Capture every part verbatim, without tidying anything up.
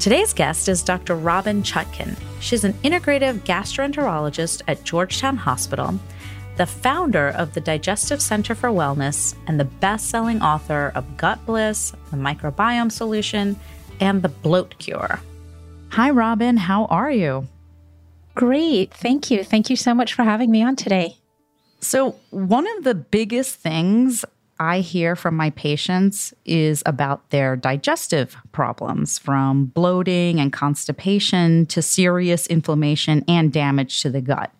Today's guest is Doctor Robin Chutkin. She's an integrative gastroenterologist at Georgetown Hospital, the founder of the Digestive Center for Wellness, and the best-selling author of Gut Bliss, The Microbiome Solution, and The Bloat Cure. Hi, Robin. How are you? Great. Thank you. Thank you so much for having me on today. So one of the biggest things I hear from my patients is about their digestive problems, from bloating and constipation to serious inflammation and damage to the gut.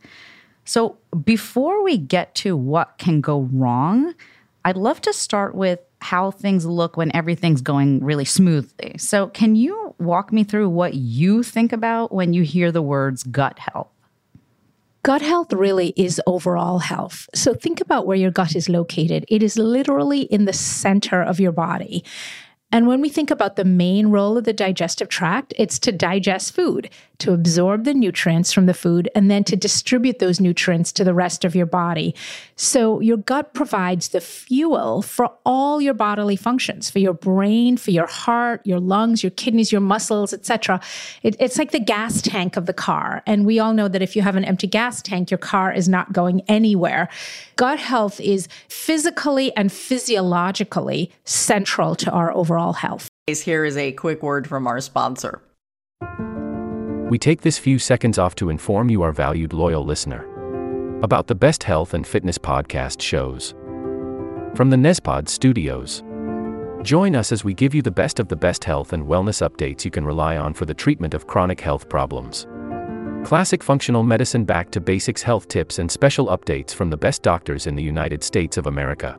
So before we get to what can go wrong, I'd love to start with how things look when everything's going really smoothly. So can you walk me through what you think about when you hear the words gut health? Gut health really is overall health. So think about where your gut is located. It is literally in the center of your body. And when we think about the main role of the digestive tract, it's to digest food, to absorb the nutrients from the food, and then to distribute those nutrients to the rest of your body. So your gut provides the fuel for all your bodily functions, for your brain, for your heart, your lungs, your kidneys, your muscles, et cetera. It, it's like the gas tank of the car. And we all know that if you have an empty gas tank, your car is not going anywhere. Gut health is physically and physiologically central to our overall health. Here is a quick word from our sponsor. We take this few seconds off to inform you, our valued loyal listener, about the best health and fitness podcast shows from the Nezpod Studios. Join us as we give you the best of the best health and wellness updates you can rely on for the treatment of chronic health problems. Classic functional medicine, back to basics health tips, and special updates from the best doctors in the United States of America.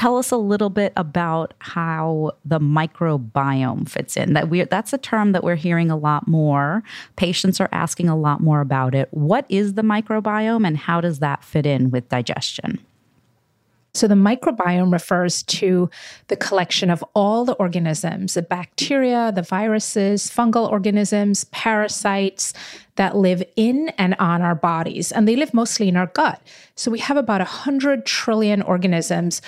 Tell us a little bit about how the microbiome fits in. That we that's a term that we're hearing a lot more. Patients are asking a lot more about it. What is the microbiome and how does that fit in with digestion? So the microbiome refers to the collection of all the organisms, the bacteria, the viruses, fungal organisms, parasites that live in and on our bodies. And they live mostly in our gut. So we have about one hundred trillion organisms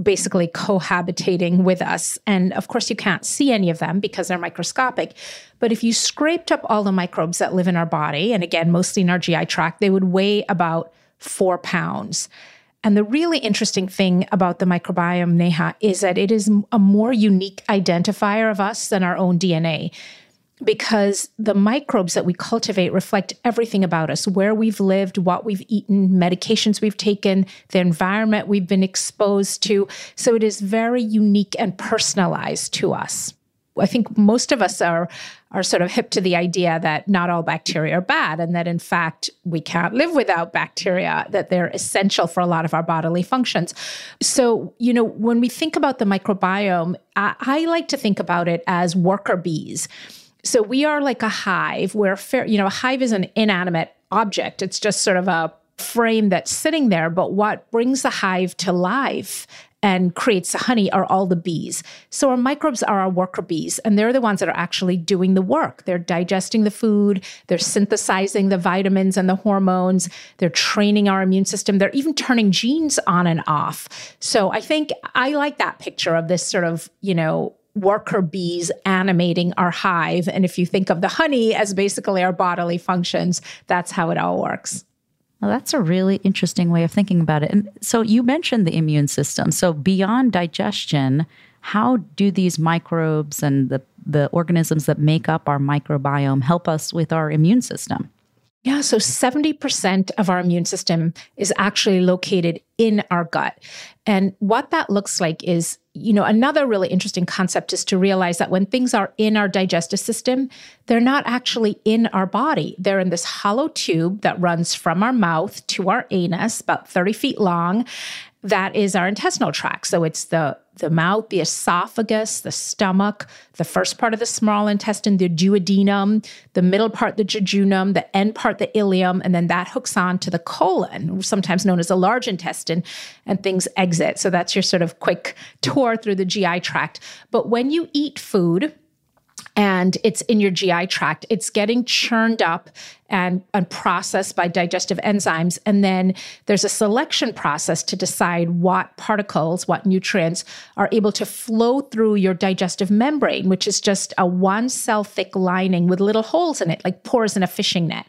basically cohabitating with us. And of course, you can't see any of them because they're microscopic. But if you scraped up all the microbes that live in our body, and again, mostly in our G I tract, they would weigh about four pounds. And the really interesting thing about the microbiome, Neha, is that it is a more unique identifier of us than our own D N A, because the microbes that we cultivate reflect everything about us, where we've lived, what we've eaten, medications we've taken, the environment we've been exposed to. So it is very unique and personalized to us. I think most of us are are sort of hip to the idea that not all bacteria are bad, and that in fact, we can't live without bacteria, that they're essential for a lot of our bodily functions. So, you know, when we think about the microbiome, I, I like to think about it as worker bees. So we are like a hive where, fair, you know, a hive is an inanimate object. It's just sort of a frame that's sitting there, but what brings the hive to life and creates the honey are all the bees. So our microbes are our worker bees, and they're the ones that are actually doing the work. They're digesting the food, they're synthesizing the vitamins and the hormones, they're training our immune system, they're even turning genes on and off. So I think I like that picture of this sort of, you know, worker bees animating our hive. And if you think of the honey as basically our bodily functions, that's how it all works. Well, that's a really interesting way of thinking about it. And so you mentioned the immune system. So beyond digestion, how do these microbes and the, the organisms that make up our microbiome help us with our immune system? Yeah, so seventy percent of our immune system is actually located in our gut. And what that looks like is, you know, another really interesting concept is to realize that when things are in our digestive system, they're not actually in our body. They're in this hollow tube that runs from our mouth to our anus, about thirty feet long. That is our intestinal tract. So it's the, the mouth, the esophagus, the stomach, the first part of the small intestine, the duodenum, the middle part, the jejunum, the end part, the ileum, and then that hooks on to the colon, sometimes known as the large intestine, and things exit. So that's your sort of quick tour through the G I tract. But when you eat food, and it's in your G I tract, it's getting churned up and, and processed by digestive enzymes. And then there's a selection process to decide what particles, what nutrients are able to flow through your digestive membrane, which is just a one cell thick lining with little holes in it, like pores in a fishing net.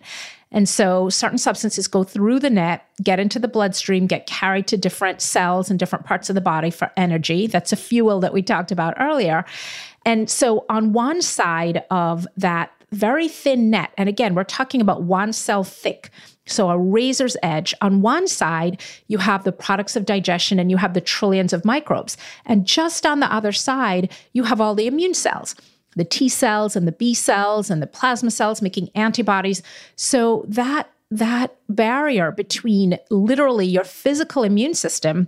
And so certain substances go through the net, get into the bloodstream, get carried to different cells and different parts of the body for energy. That's a fuel that we talked about earlier. And so on one side of that very thin net, and again, we're talking about one cell thick, so a razor's edge, on one side, you have the products of digestion and you have the trillions of microbes. And just on the other side, you have all the immune cells, the T cells and the B cells and the plasma cells making antibodies. So that, that barrier between literally your physical immune system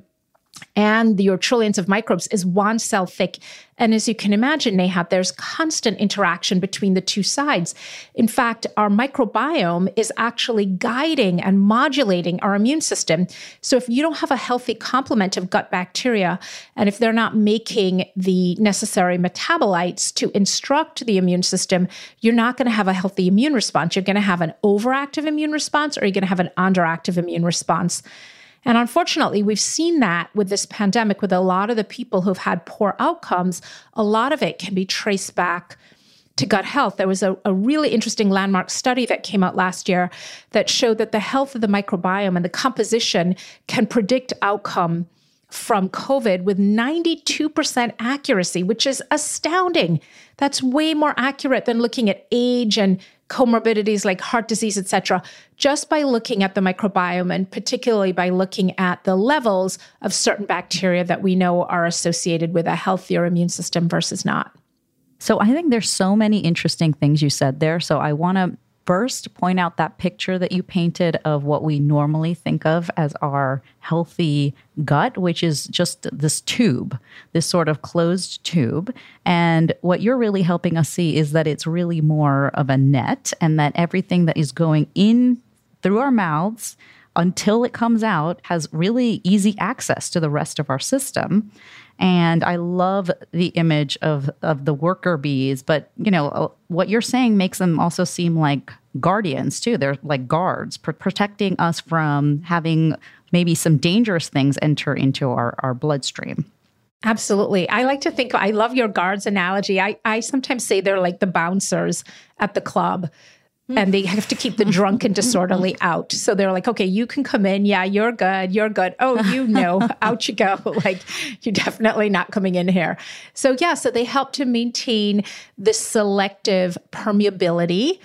and your trillions of microbes is one cell thick. And as you can imagine, Neha, there's constant interaction between the two sides. In fact, our microbiome is actually guiding and modulating our immune system. So if you don't have a healthy complement of gut bacteria, and if they're not making the necessary metabolites to instruct the immune system, you're not going to have a healthy immune response. You're going to have an overactive immune response, or you're going to have an underactive immune response. And unfortunately, we've seen that with this pandemic, with a lot of the people who've had poor outcomes. A lot of it can be traced back to gut health. There was a, a really interesting landmark study that came out last year that showed that the health of the microbiome and the composition can predict outcome from COVID with ninety-two percent accuracy, which is astounding. That's way more accurate than looking at age and comorbidities like heart disease, et cetera, just by looking at the microbiome and particularly by looking at the levels of certain bacteria that we know are associated with a healthier immune system versus not. So I think there's so many interesting things you said there. So I want to first point out that picture that you painted of what we normally think of as our healthy gut, which is just this tube, this sort of closed tube. And what you're really helping us see is that it's really more of a net, and that everything that is going in through our mouths until it comes out has really easy access to the rest of our system. And I love the image of, of the worker bees, but you know, what you're saying makes them also seem like guardians too. They're like guards pr- protecting us from having maybe some dangerous things enter into our, our bloodstream. Absolutely. I like to think, I love your guards analogy. I, I sometimes say they're like the bouncers at the club. And they have to keep the drunk and disorderly out. So they're like, okay, you can come in. Yeah, you're good. You're good. Oh, you know, out you go. Like, you're definitely not coming in here. So yeah, so they help to maintain the selective permeability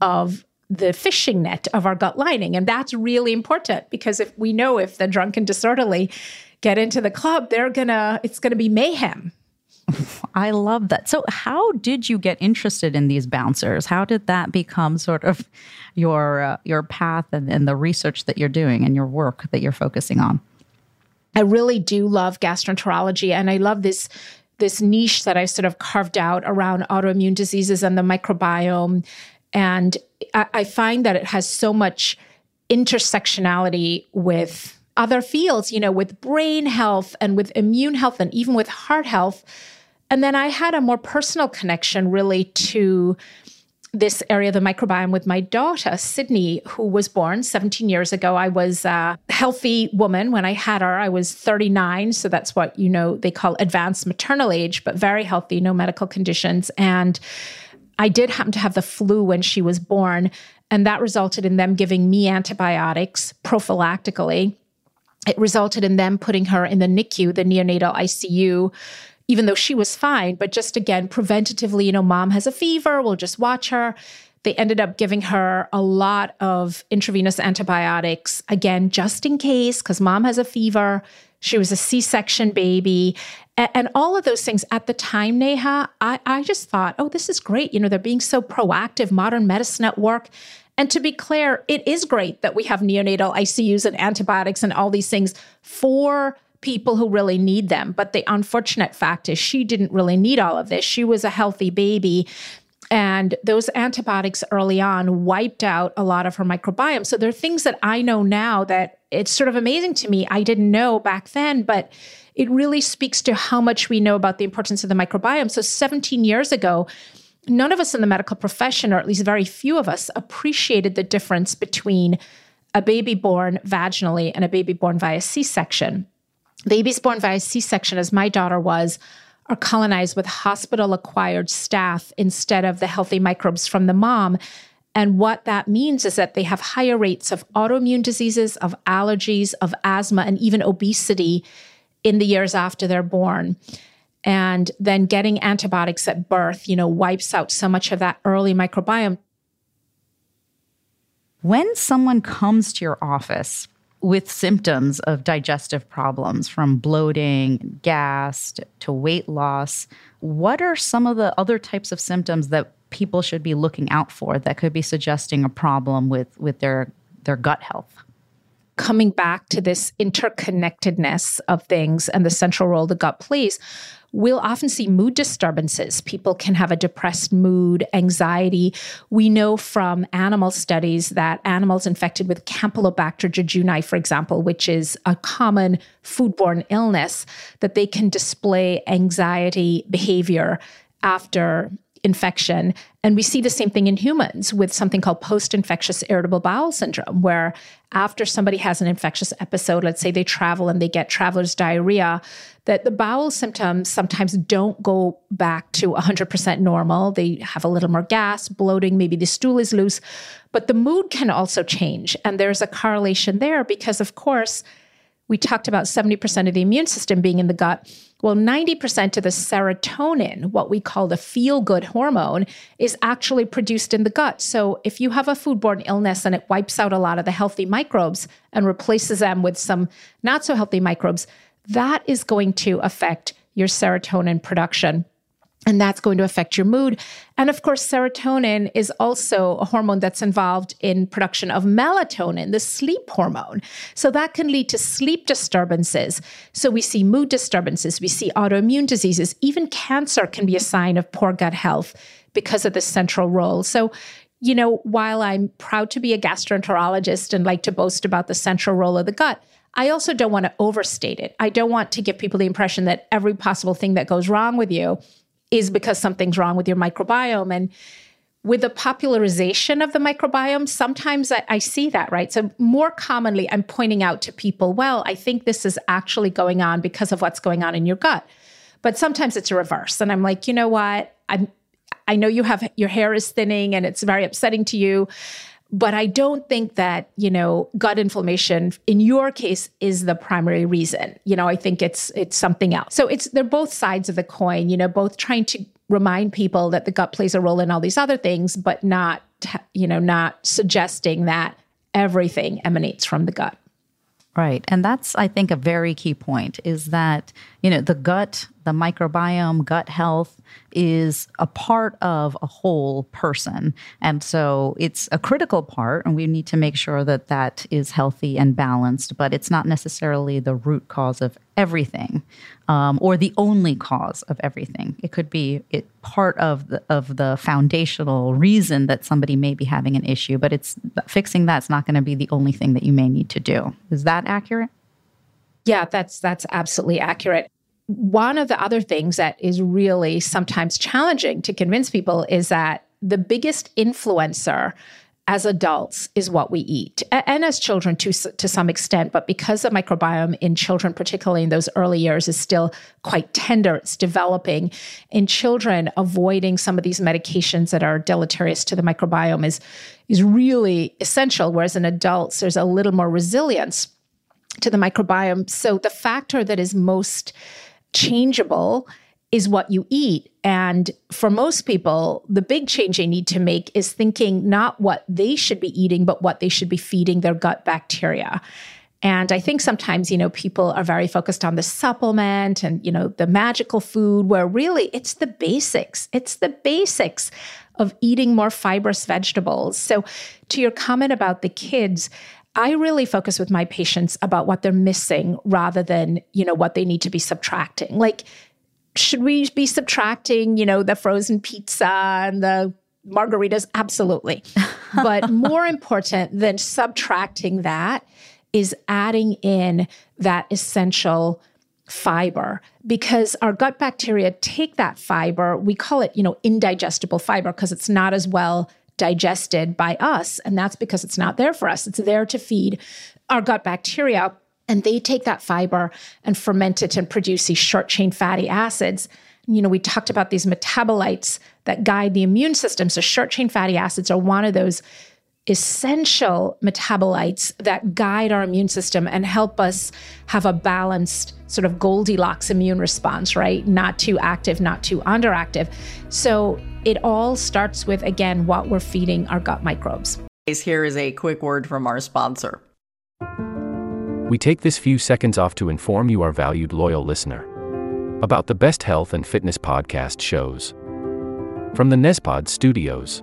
of the fishing net of our gut lining. And that's really important, because if we know if the drunk and disorderly get into the club, they're gonna, it's gonna be mayhem. I love that. So how did you get interested in these bouncers? How did that become sort of your uh, your path and, and the research that you're doing and your work that you're focusing on? I really do love gastroenterology, and I love this this niche that I sort of carved out around autoimmune diseases and the microbiome. And I, I find that it has so much intersectionality with other fields, you know, with brain health and with immune health and even with heart health. And then I had a more personal connection really to this area of the microbiome with my daughter, Sydney, who was born seventeen years ago. I was a healthy woman when I had her. I was thirty-nine. So that's what, you know, they call advanced maternal age, but very healthy, no medical conditions. And I did happen to have the flu when she was born. And that resulted in them giving me antibiotics prophylactically. It resulted in them putting her in the NICU, the neonatal I C U, even though she was fine, but just again, preventatively, you know, mom has a fever, we'll just watch her. They ended up giving her a lot of intravenous antibiotics, again, just in case, because mom has a fever. She was a C-section baby. And, and all of those things at the time, Neha, I, I just thought, oh, this is great. You know, they're being so proactive, modern medicine at work. And to be clear, it is great that we have neonatal I C Us and antibiotics and all these things for people who really need them. But the unfortunate fact is she didn't really need all of this. She was a healthy baby. And those antibiotics early on wiped out a lot of her microbiome. So there are things that I know now that it's sort of amazing to me. I didn't know back then, but it really speaks to how much we know about the importance of the microbiome. So seventeen years ago, none of us in the medical profession, or at least very few of us, appreciated the difference between a baby born vaginally and a baby born via C-section. Babies born via C-section, as my daughter was, are colonized with hospital-acquired staph instead of the healthy microbes from the mom. And what that means is that they have higher rates of autoimmune diseases, of allergies, of asthma, and even obesity in the years after they're born. And then getting antibiotics at birth, you know, wipes out so much of that early microbiome. When someone comes to your office with symptoms of digestive problems, from bloating, gas, to weight loss, what are some of the other types of symptoms that people should be looking out for that could be suggesting a problem with, with their, their gut health? Coming back to this interconnectedness of things and the central role the gut plays, we'll often see mood disturbances. People can have a depressed mood, anxiety. We know from animal studies that animals infected with Campylobacter jejuni, for example, which is a common foodborne illness, that they can display anxiety behavior after infection. And we see the same thing in humans with something called post-infectious irritable bowel syndrome, where after somebody has an infectious episode, let's say they travel and they get traveler's diarrhea, that the bowel symptoms sometimes don't go back to one hundred percent normal. They have a little more gas, bloating, maybe the stool is loose, but the mood can also change. And there's a correlation there because, of course, we talked about seventy percent of the immune system being in the gut. Well, ninety percent of the serotonin, what we call the feel-good hormone, is actually produced in the gut. So if you have a foodborne illness and it wipes out a lot of the healthy microbes and replaces them with some not-so-healthy microbes, that is going to affect your serotonin production. And that's going to affect your mood. And of course, serotonin is also a hormone that's involved in production of melatonin, the sleep hormone. So that can lead to sleep disturbances. So we see mood disturbances, we see autoimmune diseases, even cancer can be a sign of poor gut health because of this central role. So, you know, while I'm proud to be a gastroenterologist and like to boast about the central role of the gut, I also don't want to overstate it. I don't want to give people the impression that every possible thing that goes wrong with you is because something's wrong with your microbiome. And with the popularization of the microbiome, sometimes I, I see that, right? So more commonly, I'm pointing out to people, well, I think this is actually going on because of what's going on in your gut. But sometimes it's a reverse. And I'm like, you know what? I'm, I know you have, your hair is thinning and it's very upsetting to you, but I don't think that, you know, gut inflammation in your case is the primary reason. You know, I think it's it's something else. So it's they're both sides of the coin, you know, both trying to remind people that the gut plays a role in all these other things, but not, you know, not suggesting that everything emanates from the gut. Right. And that's, I think, a very key point is that, you know, the gut, the microbiome, gut health is a part of a whole person. And so it's a critical part, and we need to make sure that that is healthy and balanced, but it's not necessarily the root cause of everything, um, or the only cause of everything. It could be it part of the, of the foundational reason that somebody may be having an issue, but it's fixing that's not going to be the only thing that you may need to do. Is that accurate? Yeah, that's that's absolutely accurate. One of the other things that is really sometimes challenging to convince people is that the biggest influencer as adults is what we eat, and as children to, to some extent, but because the microbiome in children, particularly in those early years, is still quite tender, it's developing. In children, avoiding some of these medications that are deleterious to the microbiome is, is really essential, whereas in adults, there's a little more resilience to the microbiome. So the factor that is most changeable is what you eat. And for most people, the big change they need to make is thinking not what they should be eating, but what they should be feeding their gut bacteria. And I think sometimes, you know, people are very focused on the supplement and, you know, the magical food, where really it's the basics. It's the basics of eating more fibrous vegetables. So to your comment about the kids, I really focus with my patients about what they're missing rather than, you know, what they need to be subtracting. Like, should we be subtracting, you know, the frozen pizza and the margaritas? Absolutely. But more important than subtracting that is adding in that essential fiber, because our gut bacteria take that fiber. We call it, you know, indigestible fiber because it's not as well digested by us. And that's because it's not there for us. It's there to feed our gut bacteria. And they take that fiber and ferment it and produce these short-chain fatty acids. You know, we talked about these metabolites that guide the immune system. So short-chain fatty acids are one of those essential metabolites that guide our immune system and help us have a balanced sort of Goldilocks immune response, right? Not too active, not too underactive. So it all starts with, again, what we're feeding our gut microbes. Here is a quick word from our sponsor. We take this few seconds off to inform you, our valued loyal listener, about the best health and fitness podcast shows from the Nezpod Studios.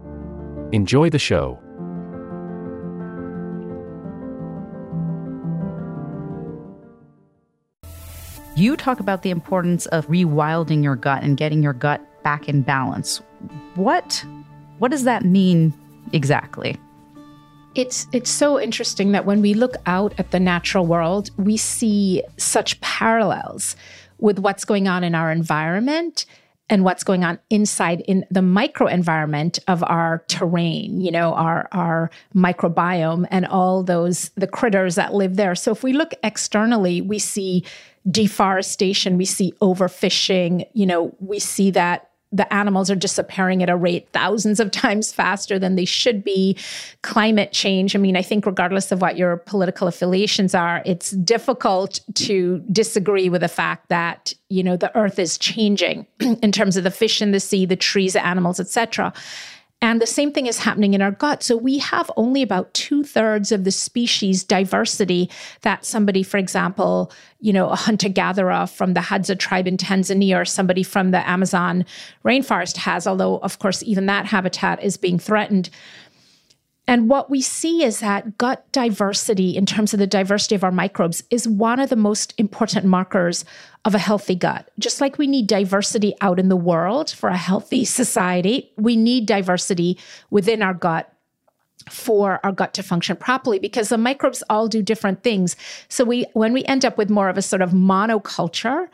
Enjoy the show. You talk about the importance of rewilding your gut and getting your gut back in balance. What What does that mean exactly? It's it's so interesting that when we look out at the natural world, we see such parallels with what's going on in our environment and what's going on inside in the microenvironment of our terrain, you know, our, our microbiome and all those, the critters that live there. So if we look externally, we see deforestation, we see overfishing, you know, we see that the animals are disappearing at a rate thousands of times faster than they should be. Climate change. I mean, I think regardless of what your political affiliations are, it's difficult to disagree with the fact that, you know, the earth is changing in terms of the fish in the sea, the trees, the animals, et cetera. And the same thing is happening in our gut. So we have only about two-thirds of the species diversity that somebody, for example, you know, a hunter-gatherer from the Hadza tribe in Tanzania or somebody from the Amazon rainforest has, although, of course, even that habitat is being threatened. And what we see is that gut diversity, in terms of the diversity of our microbes, is one of the most important markers of a healthy gut. Just like we need diversity out in the world for a healthy society, we need diversity within our gut for our gut to function properly, because the microbes all do different things. So we, when we end up with more of a sort of monoculture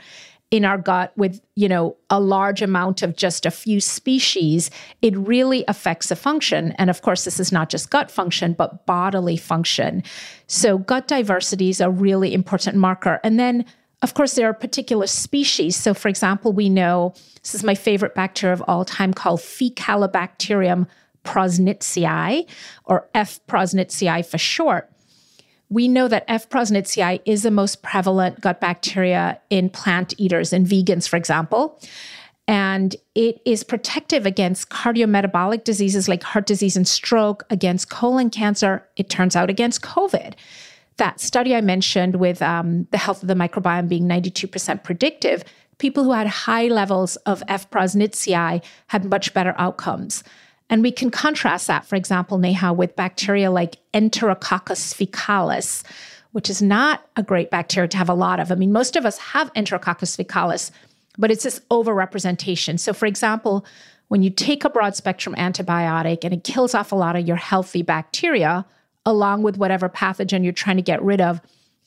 in our gut with, you know, a large amount of just a few species, it really affects the function. And of course, this is not just gut function, but bodily function. So gut diversity is a really important marker. And then of course, there are particular species. So for example, we know, this is my favorite bacteria of all time, called Fecalibacterium prausnitzii, or F. prausnitzii for short. We know that F. prausnitzii is the most prevalent gut bacteria in plant eaters, in vegans, for example. And it is protective against cardiometabolic diseases like heart disease and stroke, against colon cancer, it turns out against COVID. That study I mentioned with um, the health of the microbiome being ninety-two percent predictive, people who had high levels of F. prausnitzii had much better outcomes. And we can contrast that, for example, Neha, with bacteria like Enterococcus faecalis, which is not a great bacteria to have a lot of. I mean, most of us have Enterococcus faecalis, but it's this overrepresentation. So for example, when you take a broad spectrum antibiotic and it kills off a lot of your healthy bacteria, along with whatever pathogen you're trying to get rid of,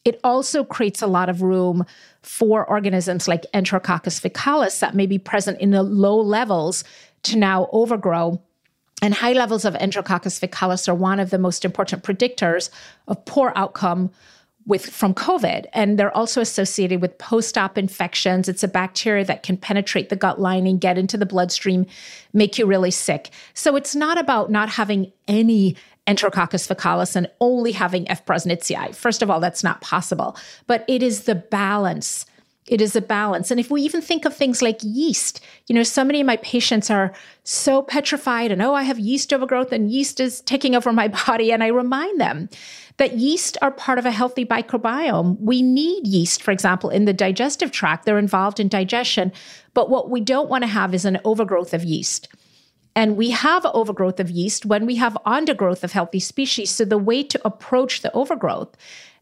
it also creates a lot of room for organisms like Enterococcus faecalis that may be present in the low levels to now overgrow. And high levels of Enterococcus faecalis are one of the most important predictors of poor outcome with from COVID. And they're also associated with post-op infections. It's a bacteria that can penetrate the gut lining, get into the bloodstream, make you really sick. So it's not about not having any Enterococcus faecalis and only having F. prausnitzii. First of all, that's not possible, but it is the balance. It is a balance. And if we even think of things like yeast, you know, so many of my patients are so petrified and, oh, I have yeast overgrowth and yeast is taking over my body. And I remind them that yeast are part of a healthy microbiome. We need yeast, for example, in the digestive tract. They're involved in digestion. But what we don't want to have is an overgrowth of yeast. And we have overgrowth of yeast when we have undergrowth of healthy species. So the way to approach the overgrowth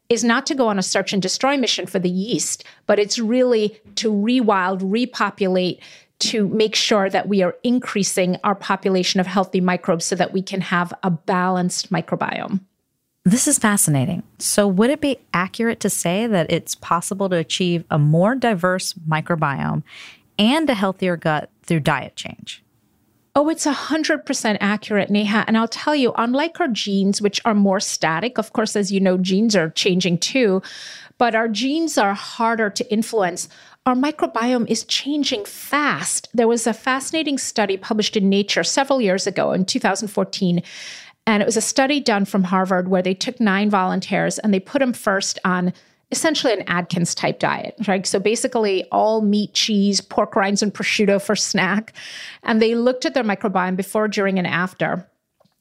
is not to go on a search and destroy mission for the yeast, but it's really to rewild, repopulate, to make sure that we are increasing our population of healthy microbes so that we can have a balanced microbiome. This is fascinating. So would it be accurate to say that it's possible to achieve a more diverse microbiome and a healthier gut through diet change? Oh, it's one hundred percent accurate, Neha. And I'll tell you, unlike our genes, which are more static, of course, as you know, genes are changing too, but our genes are harder to influence. Our microbiome is changing fast. There was a fascinating study published in Nature several years ago in two thousand fourteen, and it was a study done from Harvard where they took nine volunteers and they put them first on essentially an Atkins type diet, right? So basically all meat, cheese, pork rinds, and prosciutto for snack. And they looked at their microbiome before, during, and after.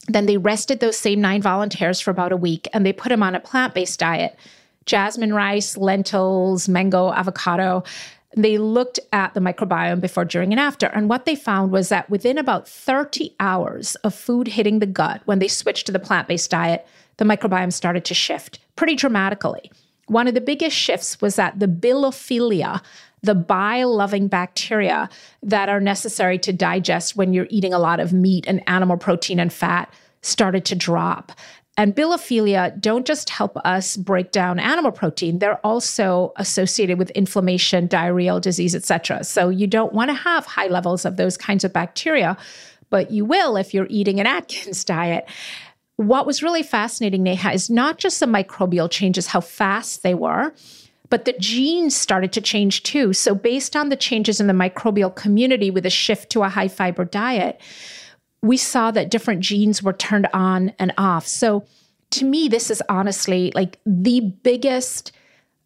Then they rested those same nine volunteers for about a week and they put them on a plant-based diet, jasmine rice, lentils, mango, avocado. They looked at the microbiome before, during, and after. And what they found was that within about thirty hours of food hitting the gut, when they switched to the plant-based diet, the microbiome started to shift pretty dramatically. One of the biggest shifts was that the bibliophilia, the bile-loving bacteria that are necessary to digest when you're eating a lot of meat and animal protein and fat started to drop. And bilophilia don't just help us break down animal protein, they're also associated with inflammation, diarrheal disease, et cetera. So you don't want to have high levels of those kinds of bacteria, but you will if you're eating an Atkins diet. What was really fascinating, Neha, is not just the microbial changes, how fast they were, but the genes started to change too. So based on the changes in the microbial community with a shift to a high fiber diet, we saw that different genes were turned on and off. So to me, this is honestly like the biggest,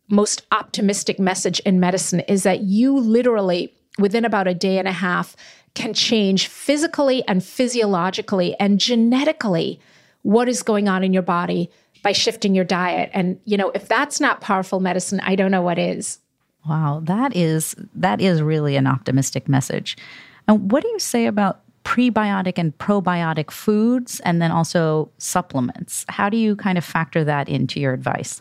most optimistic message in medicine is that you literally, within about a day and a half, can change physically and physiologically and genetically what is going on in your body by shifting your diet. And, you know, if that's not powerful medicine, I don't know what is. Wow, that is, that is really an optimistic message. And what do you say about prebiotic and probiotic foods, and then also supplements? How do you kind of factor that into your advice?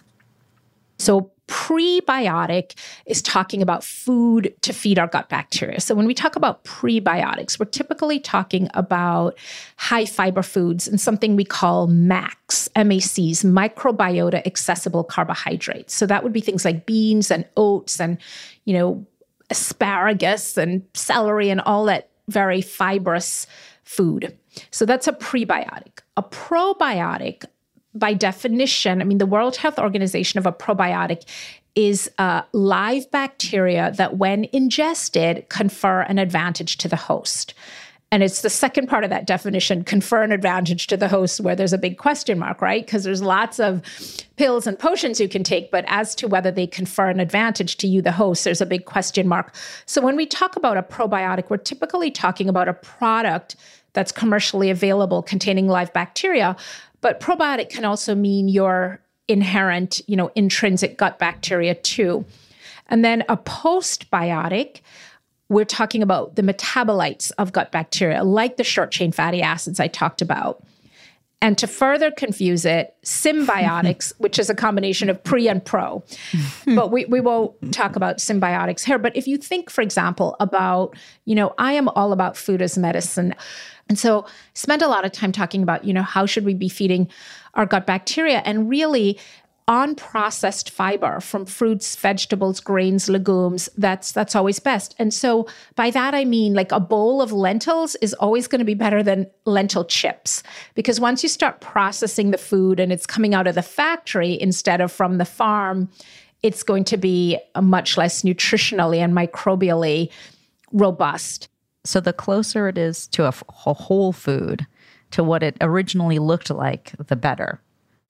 So prebiotic is talking about food to feed our gut bacteria. So when we talk about prebiotics, we're typically talking about high fiber foods and something we call M A Cs, M A Cs, microbiota accessible carbohydrates. So that would be things like beans and oats and, you know, asparagus and celery and all that very fibrous food. So that's a prebiotic. A probiotic, by definition, I mean, the World Health Organization of a probiotic is uh, live bacteria that when ingested confer an advantage to the host. And it's the second part of that definition, confer an advantage to the host, where there's a big question mark, right? Because there's lots of pills and potions you can take, but as to whether they confer an advantage to you, the host, there's a big question mark. So when we talk about a probiotic, we're typically talking about a product that's commercially available containing live bacteria, but probiotic can also mean your inherent, you know, intrinsic gut bacteria too. And then a postbiotic, we're talking about the metabolites of gut bacteria, like the short-chain fatty acids I talked about. And to further confuse it, symbiotics, which is a combination of pre and pro. But we, we won't talk about symbiotics here. But if you think, for example, about, you know, I am all about food as medicine. And so spend a lot of time talking about, you know, how should we be feeding our gut bacteria? And really, unprocessed fiber from fruits, vegetables, grains, legumes, that's that's always best. And so by that, I mean like a bowl of lentils is always going to be better than lentil chips, because once you start processing the food and it's coming out of the factory instead of from the farm, it's going to be a much less nutritionally and microbially robust. So the closer it is to a whole food, to what it originally looked like, the better.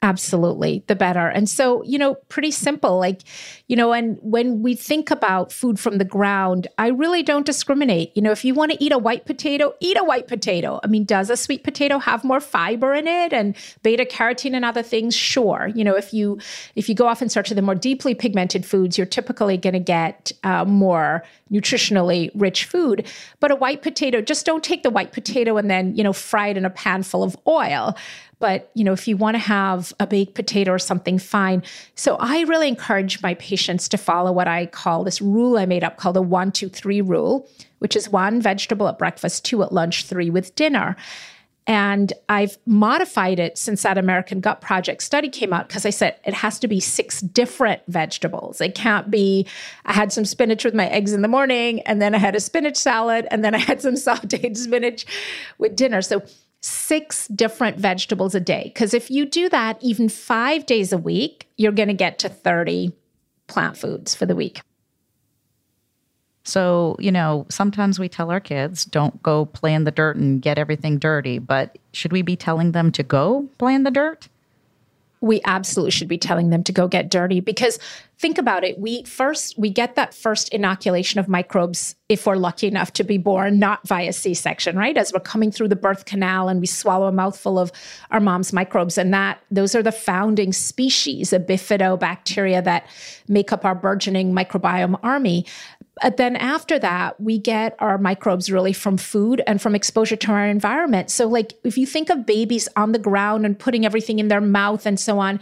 Absolutely, the better. And so, you know, pretty simple, like, you know, and when we think about food from the ground, I really don't discriminate. You know, if you want to eat a white potato, eat a white potato. I mean, does a sweet potato have more fiber in it and beta carotene and other things? Sure. You know, if you, if you go off in search of the more deeply pigmented foods, you're typically going to get uh, more nutritionally rich food. But a white potato, just don't take the white potato and then, you know, fry it in a pan full of oil. But, you know, if you want to have a baked potato or something, fine. So I really encourage my patients to follow what I call this rule I made up called the one, two, three rule, which is one vegetable at breakfast, two at lunch, three with dinner. And I've modified it since that American Gut Project study came out, because I said it has to be six different vegetables. It can't be, I had some spinach with my eggs in the morning, and then I had a spinach salad, and then I had some sauteed spinach with dinner. So six different vegetables a day. Because if you do that even five days a week, you're going to get to thirty plant foods for the week. So, you know, sometimes we tell our kids, don't go play in the dirt and get everything dirty. But should we be telling them to go play in the dirt? We absolutely should be telling them to go get dirty, because think about it. We first, we get that first inoculation of microbes if we're lucky enough to be born, not via C-section, right? As we're coming through the birth canal and we swallow a mouthful of our mom's microbes, and that those are the founding species, the bifidobacteria that make up our burgeoning microbiome army. But then after that, we get our microbes really from food and from exposure to our environment. So like if you think of babies on the ground and putting everything in their mouth and so on,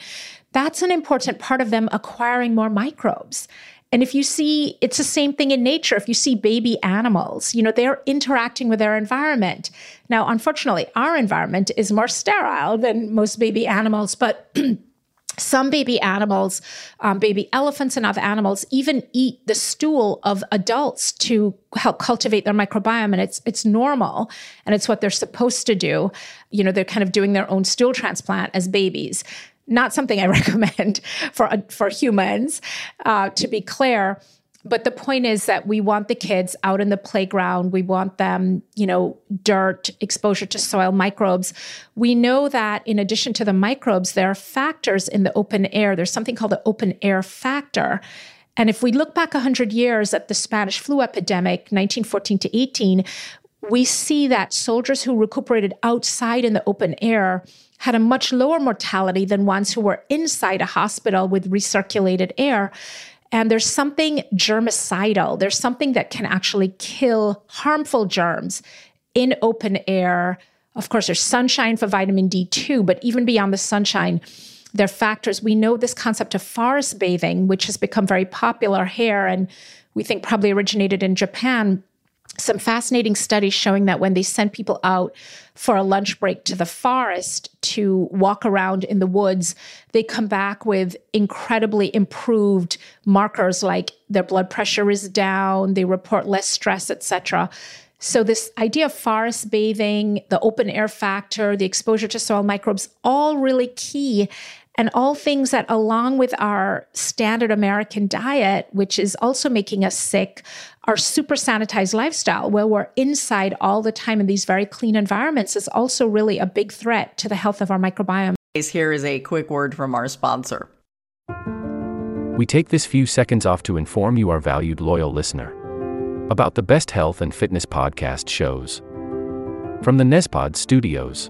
that's an important part of them acquiring more microbes. And if you see, it's the same thing in nature. If you see baby animals, you know, they're interacting with their environment. Now, unfortunately, our environment is more sterile than most baby animals, but some baby animals, um, baby elephants and other animals even eat the stool of adults to help cultivate their microbiome. And it's it's normal. And it's what they're supposed to do. You know, they're kind of doing their own stool transplant as babies. Not something I recommend for, uh, for humans, uh, to be clear. But the point is that we want the kids out in the playground. We want them, you know, dirt, exposure to soil, microbes. We know that in addition to the microbes, there are factors in the open air. There's something called the open air factor. And if we look back one hundred years at the Spanish flu epidemic, nineteen fourteen to eighteen, we see that soldiers who recuperated outside in the open air had a much lower mortality than ones who were inside a hospital with recirculated air. And there's something germicidal. There's something that can actually kill harmful germs in open air. Of course, there's sunshine for vitamin D two, but even beyond the sunshine, there are factors. We know this concept of forest bathing, which has become very popular here, and we think probably originated in Japan. Some fascinating studies showing that when they send people out for a lunch break to the forest to walk around in the woods, they come back with incredibly improved markers, like their blood pressure is down, they report less stress, et cetera. So this idea of forest bathing, the open air factor, the exposure to soil microbes, all really key, and all things that, along with our standard American diet, which is also making us sick, our super sanitized lifestyle, where we're inside all the time in these very clean environments, is also really a big threat to the health of our microbiome. Here is a quick word from our sponsor. We take this few seconds off to inform you, our valued loyal listener, about the best health and fitness podcast shows from the Nezpod Studios.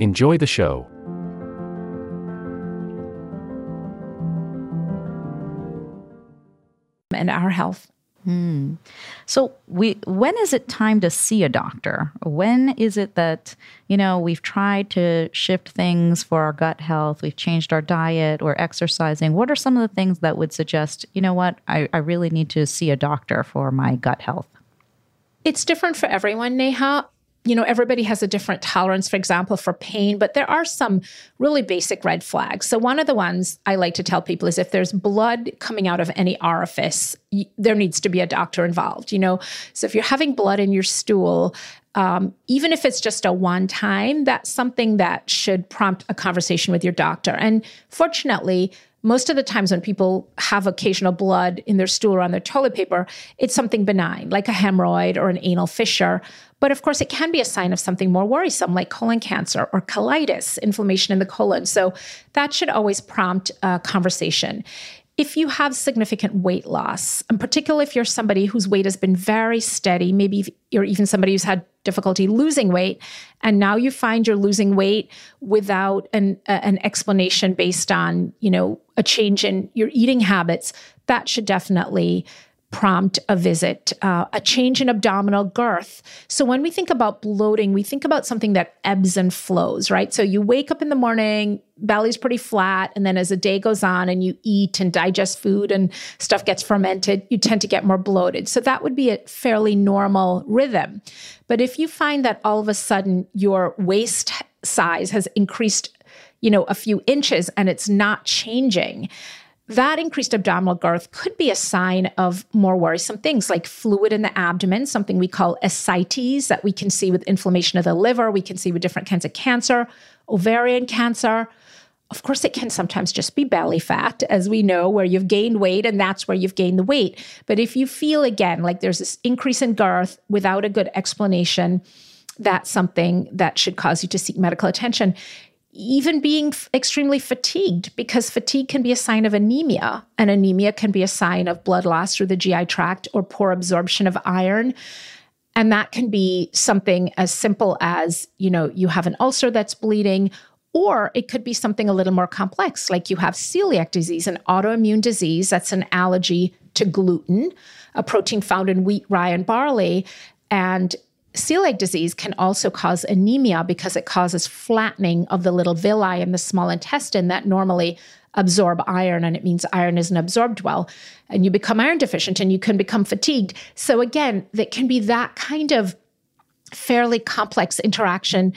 Enjoy the show. And our health. Hmm. So we, when is it time to see a doctor? When is it that, you know, we've tried to shift things for our gut health, we've changed our diet, we're exercising? What are some of the things that would suggest, you know what, I, I really need to see a doctor for my gut health? It's different for everyone, Neha. You know, everybody has a different tolerance, for example, for pain, but there are some really basic red flags. So one of the ones I like to tell people is if there's blood coming out of any orifice, y- there needs to be a doctor involved, you know? So if you're having blood in your stool, um, even if it's just a one time, that's something that should prompt a conversation with your doctor. And fortunately, most of the times when people have occasional blood in their stool or on their toilet paper, it's something benign, like a hemorrhoid or an anal fissure. But of course, it can be a sign of something more worrisome, like colon cancer or colitis, inflammation in the colon. So that should always prompt a conversation. If you have significant weight loss, and particularly if you're somebody whose weight has been very steady, maybe you're even somebody who's had difficulty losing weight, and now you find you're losing weight without an, uh, an explanation based on, you know, a change in your eating habits, that should definitely prompt a visit, uh, a change in abdominal girth. So when we think about bloating, we think about something that ebbs and flows, right? So you wake up in the morning, belly's pretty flat, and then as the day goes on and you eat and digest food and stuff gets fermented, you tend to get more bloated. So that would be a fairly normal rhythm. But if you find that all of a sudden your waist size has increased, you know, a few inches and it's not changing, that increased abdominal girth could be a sign of more worrisome things like fluid in the abdomen, something we call ascites that we can see with inflammation of the liver, we can see with different kinds of cancer, ovarian cancer. Of course, it can sometimes just be belly fat, as we know, where you've gained weight and that's where you've gained the weight. But if you feel, again, like there's this increase in girth without a good explanation, that's something that should cause you to seek medical attention. Even being f- extremely fatigued, because fatigue can be a sign of anemia, and anemia can be a sign of blood loss through the G I tract or poor absorption of iron. And that can be something as simple as, you know, you have an ulcer that's bleeding, or it could be something a little more complex, like you have celiac disease, an autoimmune disease that's an allergy to gluten, a protein found in wheat, rye, and barley. And celiac disease can also cause anemia because it causes flattening of the little villi in the small intestine that normally absorb iron, and it means iron isn't absorbed well. And you become iron deficient and you can become fatigued. So again, that can be that kind of fairly complex interaction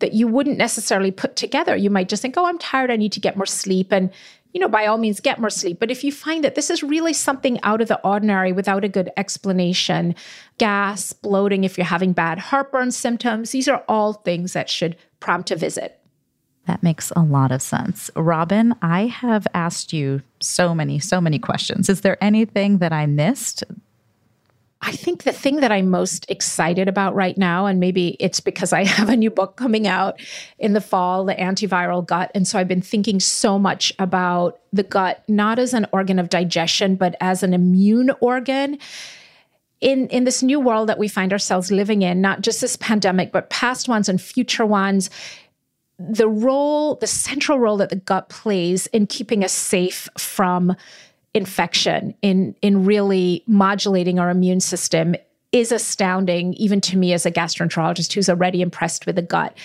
that you wouldn't necessarily put together. You might just think, oh, I'm tired, I need to get more sleep. And, you know, by all means, get more sleep. But if you find that this is really something out of the ordinary without a good explanation, gas, bloating, if you're having bad heartburn symptoms, these are all things that should prompt a visit. That makes a lot of sense. Robin, I have asked you so many, so many questions. Is there anything that I missed? I think the thing that I'm most excited about right now, and maybe it's because I have a new book coming out in the fall, The Antiviral Gut. And so I've been thinking so much about the gut, not as an organ of digestion, but as an immune organ. In, in this new world that we find ourselves living in, not just this pandemic, but past ones and future ones, the role, the central role that the gut plays in keeping us safe from infection, in in really modulating our immune system, is astounding, even to me as a gastroenterologist who's already impressed with the gut.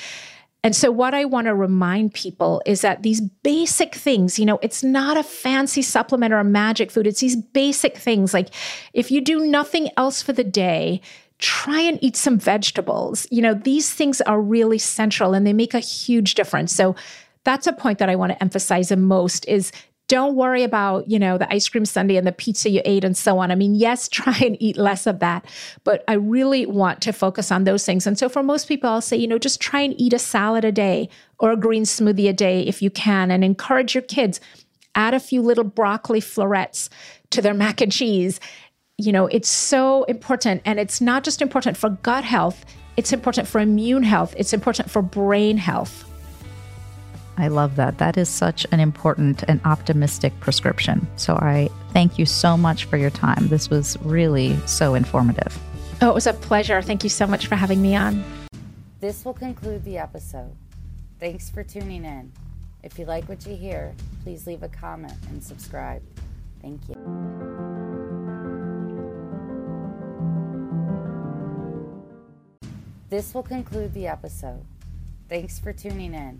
And so what I want to remind people is that these basic things, you know, it's not a fancy supplement or a magic food. It's these basic things. Like if you do nothing else for the day, try and eat some vegetables. You know, these things are really central and they make a huge difference. So that's a point that I want to emphasize the most is, don't worry about, you know, the ice cream sundae and the pizza you ate and so on. I mean, yes, try and eat less of that, but I really want to focus on those things. And so for most people, I'll say, you know, just try and eat a salad a day or a green smoothie a day if you can, and encourage your kids, add a few little broccoli florets to their mac and cheese. You know, it's so important. And it's not just important for gut health. It's important for immune health. It's important for brain health. I love that. That is such an important and optimistic prescription. So I thank you so much for your time. This was really so informative. Oh, it was a pleasure. Thank you so much for having me on. This will conclude the episode. Thanks for tuning in. If you like what you hear, please leave a comment and subscribe. Thank you. This will conclude the episode. Thanks for tuning in.